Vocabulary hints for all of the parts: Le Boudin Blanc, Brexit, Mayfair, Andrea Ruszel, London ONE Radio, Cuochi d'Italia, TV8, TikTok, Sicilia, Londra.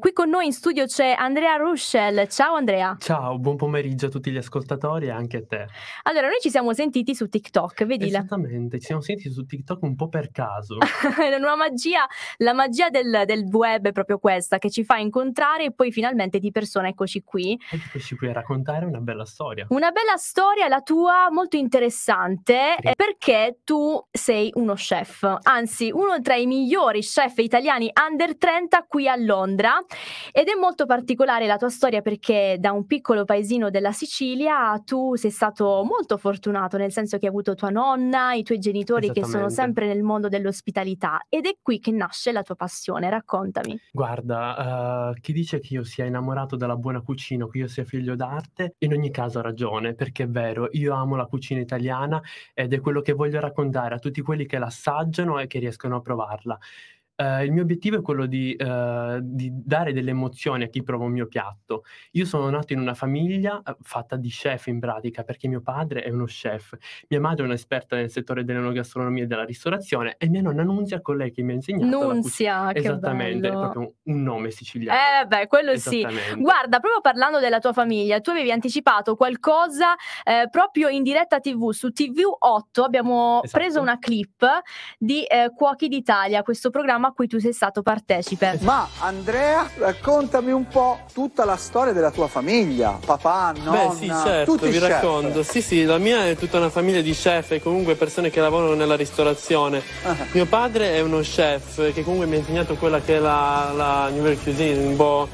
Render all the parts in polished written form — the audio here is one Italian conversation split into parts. Qui con noi in studio c'è Andrea Ruszel. Ciao Andrea. Ciao, buon pomeriggio a tutti gli ascoltatori e anche a te. Allora, noi ci siamo sentiti su TikTok, vedi? Esattamente, ci siamo sentiti su TikTok un po' per caso. È una magia, la magia del web è proprio questa, che ci fa incontrare e poi finalmente di persona eccoci qui. Eccoci qui a raccontare una bella storia. Una bella storia, la tua, molto interessante, perché tu sei uno chef, anzi uno tra i migliori chef italiani under 30 qui a Londra. Ed è molto particolare la tua storia perché da un piccolo paesino della Sicilia tu sei stato molto fortunato, nel senso che hai avuto tua nonna, i tuoi genitori che sono sempre nel mondo dell'ospitalità, ed è qui che nasce la tua passione. Raccontami. Guarda, chi dice che io sia innamorato della buona cucina, che io sia figlio d'arte, in ogni caso ha ragione, perché è vero, io amo la cucina italiana ed è quello che voglio raccontare a tutti quelli che la assaggiano e che riescono a provarla. Il mio obiettivo è quello di dare delle emozioni a chi prova un mio piatto. Io sono nato in una famiglia fatta di chef in pratica, perché mio padre è uno chef, mia madre è un'esperta nel settore dell'enogastronomia e della ristorazione e mia nonna Nunzia, con lei che mi ha insegnato la cucina. Che esattamente, bello. È proprio un nome siciliano. Beh, quello sì. Guarda, proprio parlando della tua famiglia, tu avevi anticipato qualcosa proprio in diretta TV, su TV8 abbiamo preso una clip di Cuochi d'Italia, questo programma a cui tu sei stato partecipe. Ma Andrea, raccontami un po' tutta la storia della tua famiglia, papà, nonna. Beh sì, certo, tutti vi chef. Racconto. Sì, la mia è tutta una famiglia di chef e comunque persone che lavorano nella ristorazione. Mio padre è uno chef che comunque mi ha insegnato quella che è la nouvelle cuisine, un po'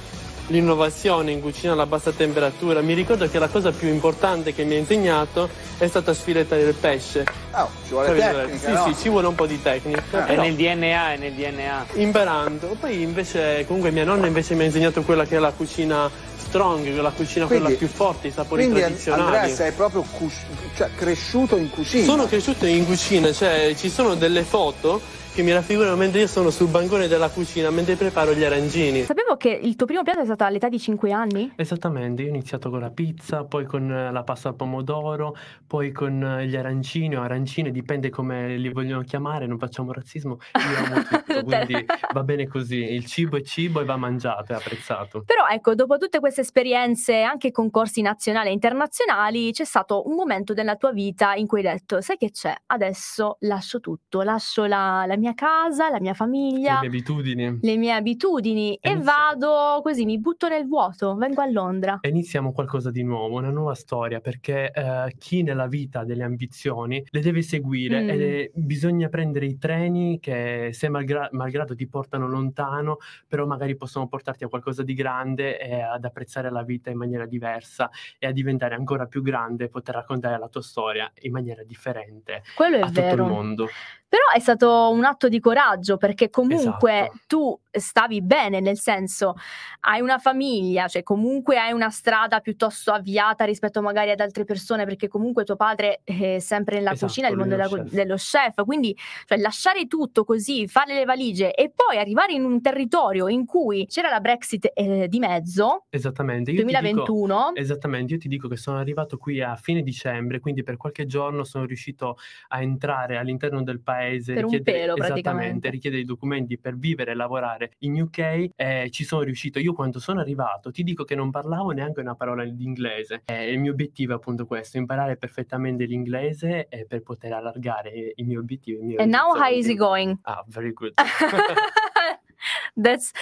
l'innovazione in cucina alla bassa temperatura. Mi ricordo che la cosa più importante che mi ha insegnato è stata sfilettare il pesce. Ci vuole tecnica, no? Sì, ci vuole un po' di tecnica. Però è nel DNA. Imparando. Poi invece, comunque mia nonna invece mi ha insegnato quella che è la cucina strong, la cucina quella più forte, i sapori tradizionali. Andrea, sei proprio cresciuto in cucina. Sono cresciuto in cucina, cioè ci sono delle foto che mi raffigurano mentre io sono sul bancone della cucina mentre preparo gli arancini. Sapevo che il tuo primo piatto è stato all'età di 5 anni? Esattamente, io ho iniziato con la pizza, poi con la pasta al pomodoro, poi con gli arancini o arancine, dipende come li vogliono chiamare, non facciamo razzismo, io amo tutto, quindi va bene così, il cibo è cibo e va mangiato, è apprezzato. Però ecco, dopo tutte queste esperienze, anche concorsi nazionali e internazionali, c'è stato un momento della tua vita in cui hai detto, sai che c'è, adesso lascio tutto, lascio la mia casa, la mia famiglia, le mie abitudini e vado così, mi butto nel vuoto, vengo a Londra e iniziamo qualcosa di nuovo, una nuova storia, perché chi nella vita ha delle ambizioni le deve seguire e bisogna prendere i treni che se malgrado ti portano lontano, però magari possono portarti a qualcosa di grande e ad apprezzare la vita in maniera diversa e a diventare ancora più grande e poter raccontare la tua storia in maniera differente. Quello è a vero. Tutto il mondo. Però è stato un atto di coraggio, perché comunque tu stavi bene, nel senso hai una famiglia, cioè comunque hai una strada piuttosto avviata rispetto magari ad altre persone, perché comunque tuo padre è sempre nella cucina, nel mondo dello chef, quindi cioè, lasciare tutto così, fare le valigie e poi arrivare in un territorio in cui c'era la Brexit di mezzo. Esattamente. 2021. Io ti dico che sono arrivato qui a fine dicembre, quindi per qualche giorno sono riuscito a entrare all'interno del paese. Per un pelo praticamente. Richiede i documenti per vivere e lavorare in UK. Ci sono riuscito. Io quando sono arrivato ti dico che non parlavo neanche una parola di inglese. Il mio obiettivo è appunto questo, imparare perfettamente l'inglese per poter allargare i miei obiettivi. And now how is it going? Ah, very good. That's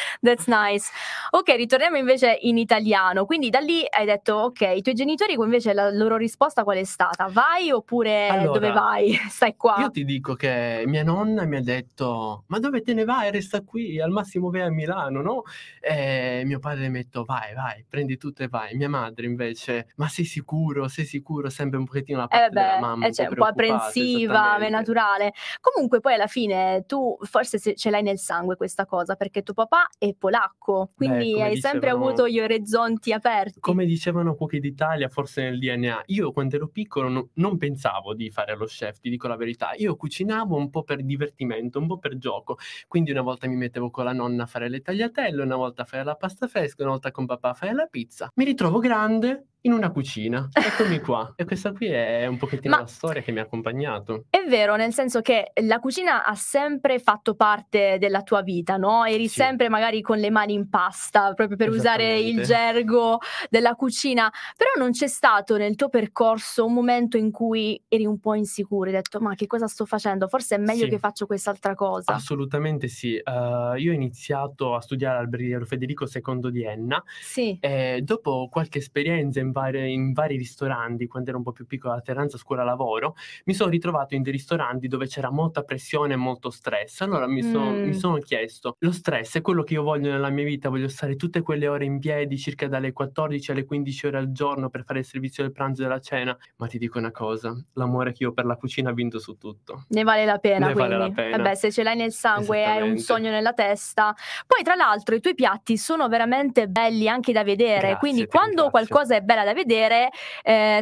nice. Ok, ritorniamo invece in italiano. Quindi da lì hai detto ok, i tuoi genitori invece la loro risposta qual è stata? Vai oppure dove vai? Stai qua? Io ti dico che mia nonna mi ha detto ma dove te ne vai? Resta qui, al massimo vai a Milano, no? E mio padre mi ha detto vai, prendi tutto e vai. Mia madre invece ma sei sicuro? Sempre un pochettino la parte della mamma, cioè, un po' apprensiva, è naturale. Comunque poi alla fine tu forse ce l'hai nel sangue questa cosa, perché tuo papà è polacco, quindi hai sempre avuto gli orizzonti aperti. Come dicevano Cuochi d'Italia, forse nel DNA. Io quando ero piccolo non pensavo di fare lo chef, ti dico la verità. Io cucinavo un po' per divertimento, un po' per gioco, quindi una volta mi mettevo con la nonna a fare le tagliatelle, una volta a fare la pasta fresca, una volta con papà a fare la pizza. Mi ritrovo grande in una cucina, eccomi qua. E questa qui è un pochettino la storia che mi ha accompagnato. È vero, nel senso che la cucina ha sempre fatto parte della tua vita, no? Eri sì. sempre magari con le mani in pasta, proprio per usare il gergo della cucina. Però non c'è stato nel tuo percorso un momento in cui eri un po' insicuro, hai detto ma che cosa sto facendo? Forse è meglio sì. che faccio quest'altra cosa. Assolutamente sì. Io ho iniziato a studiare all'alberghiero Federico II di Enna. Sì. E dopo qualche esperienza in vari ristoranti, quando ero un po' più piccola, a Terranza, scuola, lavoro, mi sono ritrovato in dei ristoranti dove c'era molta pressione e molto stress. Allora mi sono chiesto, lo stress è quello che io voglio nella mia vita? Voglio stare tutte quelle ore in piedi, circa dalle 14 alle 15 ore al giorno, per fare il servizio del pranzo e della cena? Ma ti dico una cosa, l'amore che io per la cucina ha vinto su tutto. Ne vale la pena, quindi. Vale la pena. Vabbè, se ce l'hai nel sangue, hai un sogno nella testa. Poi tra l'altro i tuoi piatti sono veramente belli anche da vedere, quindi quando qualcosa è bella da vedere,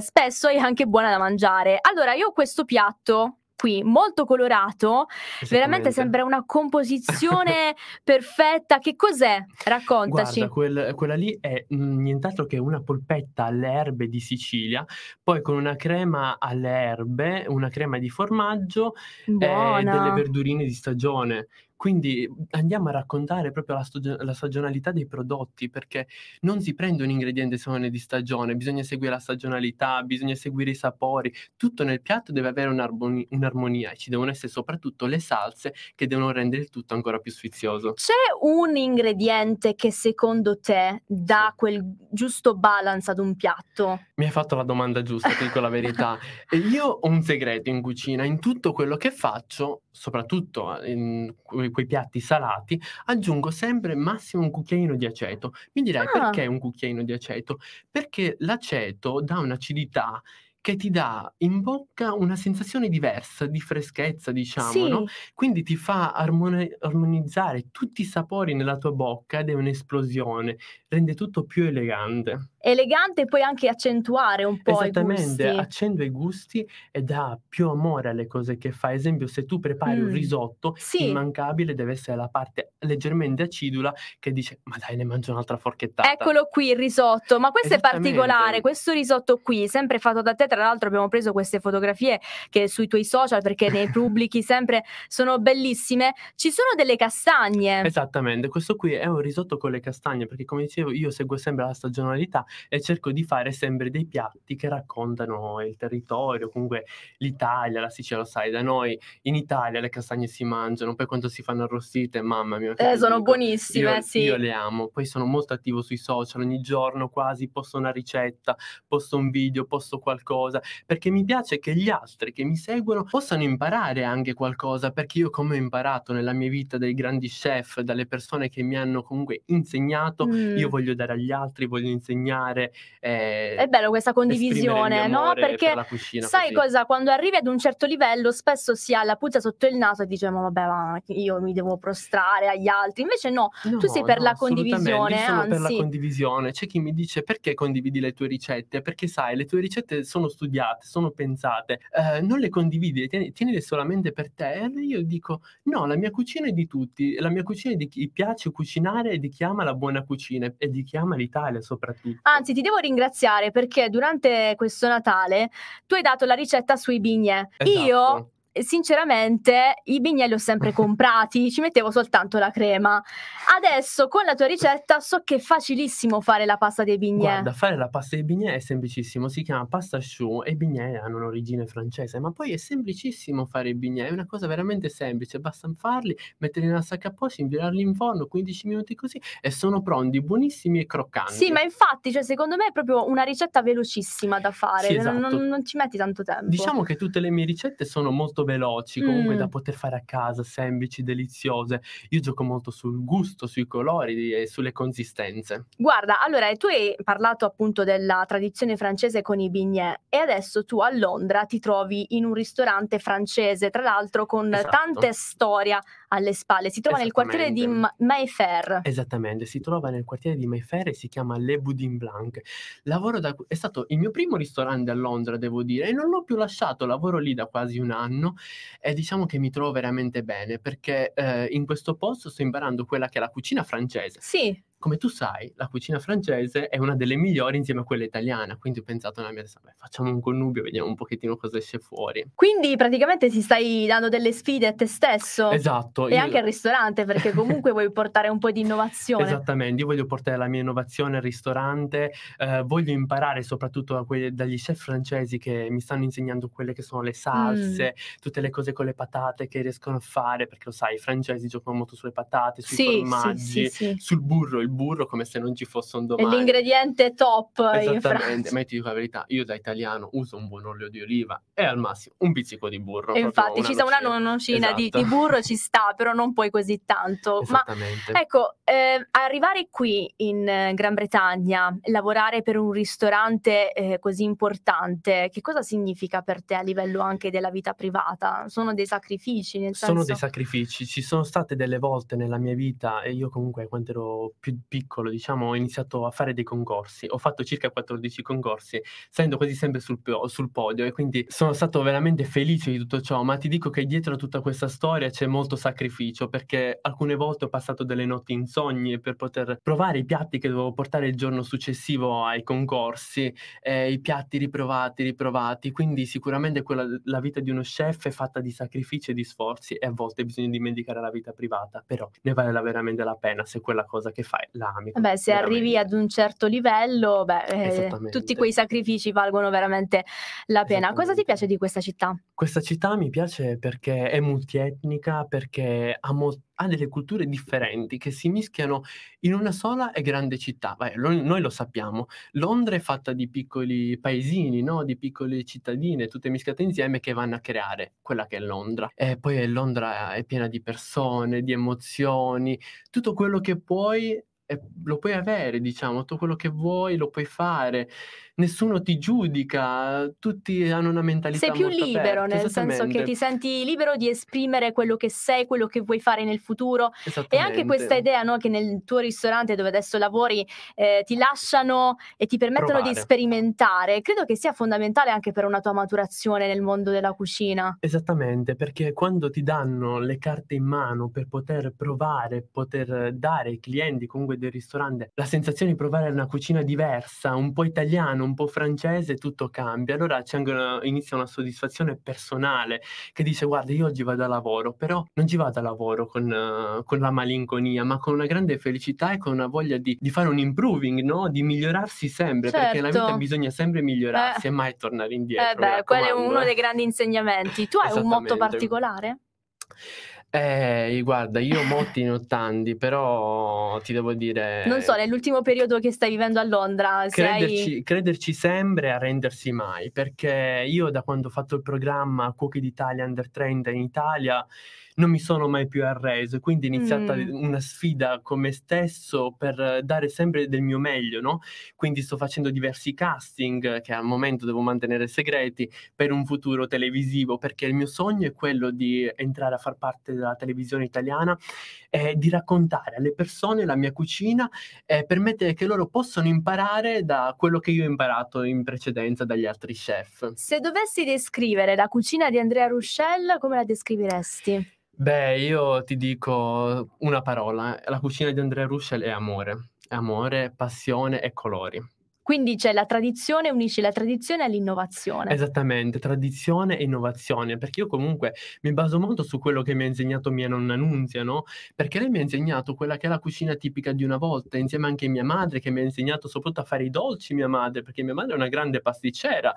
spesso è anche buona da mangiare. Allora, io ho questo piatto qui, molto colorato, veramente sembra una composizione perfetta. Che cos'è? Raccontaci. Guarda, quella lì è nient'altro che una polpetta alle erbe di Sicilia, poi con una crema alle erbe, una crema di formaggio e delle verdurine di stagione. Quindi andiamo a raccontare proprio la stagionalità dei prodotti, perché non si prende un ingrediente solo di stagione, bisogna seguire la stagionalità, bisogna seguire i sapori, tutto nel piatto deve avere un'armonia e ci devono essere soprattutto le salse che devono rendere il tutto ancora più sfizioso. C'è un ingrediente che secondo te dà quel giusto balance ad un piatto? Mi hai fatto la domanda giusta, ti dico la verità. E io ho un segreto in cucina, in tutto quello che faccio, soprattutto in quei piatti salati, aggiungo sempre massimo un cucchiaino di aceto. Mi direi perché un cucchiaino di aceto? Perché l'aceto dà un'acidità che ti dà in bocca una sensazione diversa, di freschezza, diciamo, sì. no? Quindi ti fa armonizzare tutti i sapori nella tua bocca ed è un'esplosione, rende tutto più elegante. Elegante e poi anche accentuare un po' i gusti. Esattamente, accendua i gusti e dà più amore alle cose che fai. Ad esempio, se tu prepari un risotto, sì. immancabile deve essere la parte leggermente acidula che dice ma dai, ne mangio un'altra forchettata. Eccolo qui il risotto, ma questo è particolare, questo risotto qui, sempre fatto da te. Tra l'altro abbiamo preso queste fotografie che sui tuoi social, perché ne pubblichi sempre, sono bellissime. Ci sono delle castagne. Esattamente, questo qui è un risotto con le castagne, perché come dicevo io seguo sempre la stagionalità e cerco di fare sempre dei piatti che raccontano il territorio, comunque l'Italia, la Sicilia, lo sai, da noi in Italia le castagne si mangiano, poi quando si fanno arrostite, mamma mia. Sono buonissime, sì. Io le amo, poi sono molto attivo sui social, ogni giorno quasi posto una ricetta, posto un video, posto qualcosa. Perché mi piace che gli altri che mi seguono possano imparare anche qualcosa, perché io, come ho imparato nella mia vita dai grandi chef, dalle persone che mi hanno comunque insegnato, io voglio dare agli altri, voglio insegnare. È bello questa condivisione, no? Perché per la cucina, sai così. Cosa? Quando arrivi ad un certo livello spesso si ha la puzza sotto il naso e dice ma io mi devo prostrare agli altri, invece no tu sei per la condivisione. Io sono per la condivisione. C'è chi mi dice perché condividi le tue ricette, perché sai, le tue ricette sono studiate, sono pensate, non le condividi, tienile solamente per te. E io dico no, la mia cucina è di tutti, la mia cucina è di chi piace cucinare e di chi ama la buona cucina e di chi ama l'Italia soprattutto. Anzi, ti devo ringraziare perché durante questo Natale tu hai dato la ricetta sui bignè. Esatto. Io sinceramente i bignè li ho sempre comprati, ci mettevo soltanto la crema. Adesso con la tua ricetta so che è facilissimo fare la pasta dei bignè. Guarda, fare la pasta dei bignè è semplicissimo, si chiama pasta choux e i bignè hanno un'origine francese, ma poi è semplicissimo fare i bignè, è una cosa veramente semplice, basta farli, metterli nella sacca a posto, inviarli in forno 15 minuti così e sono pronti, buonissimi e croccanti. Sì, ma infatti, cioè, secondo me è proprio una ricetta velocissima da fare, sì, esatto. non ci metti tanto tempo. Diciamo che tutte le mie ricette sono molto veloci, comunque da poter fare a casa, semplici, deliziose. Io gioco molto sul gusto, sui colori e sulle consistenze. Guarda, allora tu hai parlato appunto della tradizione francese con i bignè e adesso tu a Londra ti trovi in un ristorante francese, tra l'altro con esatto. tante storie alle spalle. Si trova nel quartiere di Mayfair. Esattamente, si trova nel quartiere di Mayfair e si chiama Le Boudin Blanc. È stato il mio primo ristorante a Londra, devo dire, e non l'ho più lasciato, lavoro lì da quasi un anno. E diciamo che mi trovo veramente bene perché in questo posto sto imparando quella che è la cucina francese. Sì. come tu sai, la cucina francese è una delle migliori insieme a quella italiana, quindi ho pensato nella mia testa, facciamo un connubio, vediamo un pochettino cosa esce fuori. Quindi praticamente ti stai dando delle sfide a te stesso. Esatto. E anche al ristorante, perché comunque vuoi portare un po' di innovazione. Esattamente, io voglio portare la mia innovazione al ristorante, voglio imparare soprattutto dagli chef francesi che mi stanno insegnando quelle che sono le salse, tutte le cose con le patate che riescono a fare, perché lo sai, i francesi giocano molto sulle patate, sui formaggi, sul burro, il burro come se non ci fosse un domani. È l'ingrediente top in Francia. Esattamente, ma io ti dico la verità, io da italiano uso un buon olio di oliva e al massimo un pizzico di burro. E infatti ci sta una nocina di burro, ci sta, però non poi così tanto. Ma ecco, arrivare qui in Gran Bretagna, lavorare per un ristorante così importante, che cosa significa per te a livello anche della vita privata? Sono dei sacrifici? Sono dei sacrifici, ci sono state delle volte nella mia vita, e io comunque quando ero più piccolo, diciamo, ho iniziato a fare dei concorsi, ho fatto circa 14 concorsi, stando quasi sempre sul podio, e quindi sono stato veramente felice di tutto ciò, ma ti dico che dietro a tutta questa storia c'è molto sacrificio, perché alcune volte ho passato delle notti insonni per poter provare i piatti che dovevo portare il giorno successivo ai concorsi, i piatti riprovati, quindi sicuramente la vita di uno chef è fatta di sacrifici e di sforzi, e a volte bisogna dimenticare la vita privata, però ne vale veramente la pena se quella cosa che fai la ami. Beh, se veramente arrivi ad un certo livello, tutti quei sacrifici valgono veramente la pena. Cosa ti piace di questa città? Questa città mi piace perché è multietnica, perché ha delle culture differenti che si mischiano in una sola e grande città. Noi lo sappiamo, Londra è fatta di piccoli paesini, no? Di piccole cittadine, tutte mischiate insieme, che vanno a creare quella che è Londra. E poi Londra è piena di persone, di emozioni, tutto quello che puoi lo puoi avere, diciamo, tutto quello che vuoi lo puoi fare, nessuno ti giudica, tutti hanno una mentalità molto aperta. Sei più libero, nel senso che ti senti libero di esprimere quello che sei, quello che vuoi fare nel futuro, e anche questa idea, no, che nel tuo ristorante dove adesso lavori ti lasciano e ti permettono provare, di sperimentare, credo che sia fondamentale anche per una tua maturazione nel mondo della cucina. Esattamente, perché quando ti danno le carte in mano per poter provare, poter dare ai clienti comunque del ristorante la sensazione di provare una cucina diversa, un po' italiana, un po' francese, tutto cambia. Allora c'è anche inizia una soddisfazione personale che dice: guarda, io oggi vado a lavoro, però non ci vado a lavoro con la malinconia, ma con una grande felicità e con una voglia di fare un improving, no? Di migliorarsi sempre, certo, perché nella vita bisogna sempre migliorarsi e mai tornare indietro. Quello è uno dei grandi insegnamenti. Tu hai un motto particolare? Guarda, io motti ne ho tanti, però ti devo dire, non so, nell'ultimo periodo che stai vivendo a Londra, crederci sempre e arrendersi mai, perché io da quando ho fatto il programma Cuochi d'Italia Under 30 in Italia non mi sono mai più arreso, quindi è iniziata una sfida con me stesso per dare sempre del mio meglio, no? Quindi sto facendo diversi casting che al momento devo mantenere segreti per un futuro televisivo, perché il mio sogno è quello di entrare a far parte della televisione italiana, di raccontare alle persone la mia cucina, permettere che loro possano imparare da quello che io ho imparato in precedenza dagli altri chef. Se dovessi descrivere la cucina di Andrea Ruszel, come la descriveresti? Io ti dico una parola, la cucina di Andrea Ruszel è amore, passione e colori. Quindi c'è la tradizione, unisci la tradizione all'innovazione. Esattamente, tradizione e innovazione, perché io comunque mi baso molto su quello che mi ha insegnato mia nonna Nunzia, no? Perché lei mi ha insegnato quella che è la cucina tipica di una volta, insieme anche a mia madre, che mi ha insegnato soprattutto a fare i dolci, mia madre, perché mia madre è una grande pasticcera,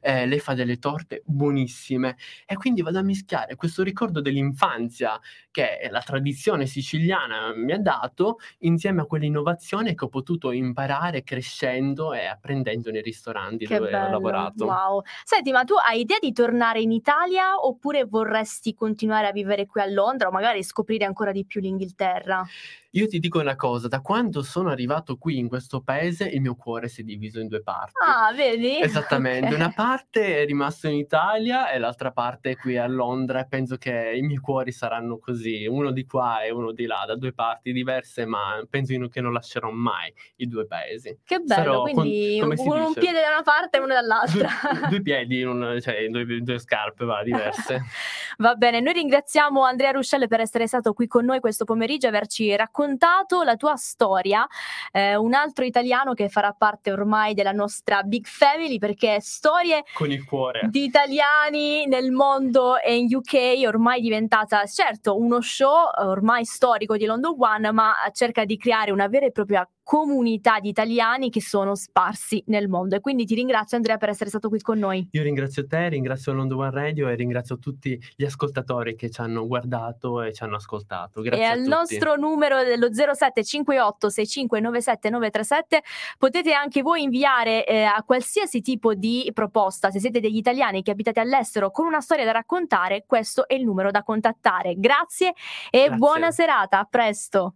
lei fa delle torte buonissime, e quindi vado a mischiare questo ricordo dell'infanzia che la tradizione siciliana mi ha dato, insieme a quell'innovazione che ho potuto imparare crescendo e apprendendo nei ristoranti dove ho lavorato. Wow. Senti, ma tu hai idea di tornare in Italia oppure vorresti continuare a vivere qui a Londra o magari scoprire ancora di più l'Inghilterra? Io ti dico una cosa, da quando sono arrivato qui in questo paese il mio cuore si è diviso in due parti. Ah, vedi? Esattamente, okay. Una parte è rimasta in Italia e l'altra parte è qui a Londra, e penso che i miei cuori saranno così, uno di qua e uno di là, da due parti diverse, ma penso che non lascerò mai i due paesi. Che bello, quindi un piede da una parte e uno dall'altra. Due piedi, due scarpe diverse. Va bene, noi ringraziamo Andrea Ruszel per essere stato qui con noi questo pomeriggio e averci raccontato raccontato la tua storia, un altro italiano che farà parte ormai della nostra big family, perché storie con il cuore di italiani nel mondo e in UK ormai diventata certo uno show ormai storico di London One, ma cerca di creare una vera e propria comunità di italiani che sono sparsi nel mondo. E quindi ti ringrazio, Andrea, per essere stato qui con noi. Io ringrazio te, ringrazio London One Radio e ringrazio tutti gli ascoltatori che ci hanno guardato e ci hanno ascoltato. Grazie e a al tutti. Nostro numero dello 0758 6597937 potete anche voi inviare a qualsiasi tipo di proposta. Se siete degli italiani che abitate all'estero con una storia da raccontare, questo è il numero da contattare. Grazie e buona serata, a presto.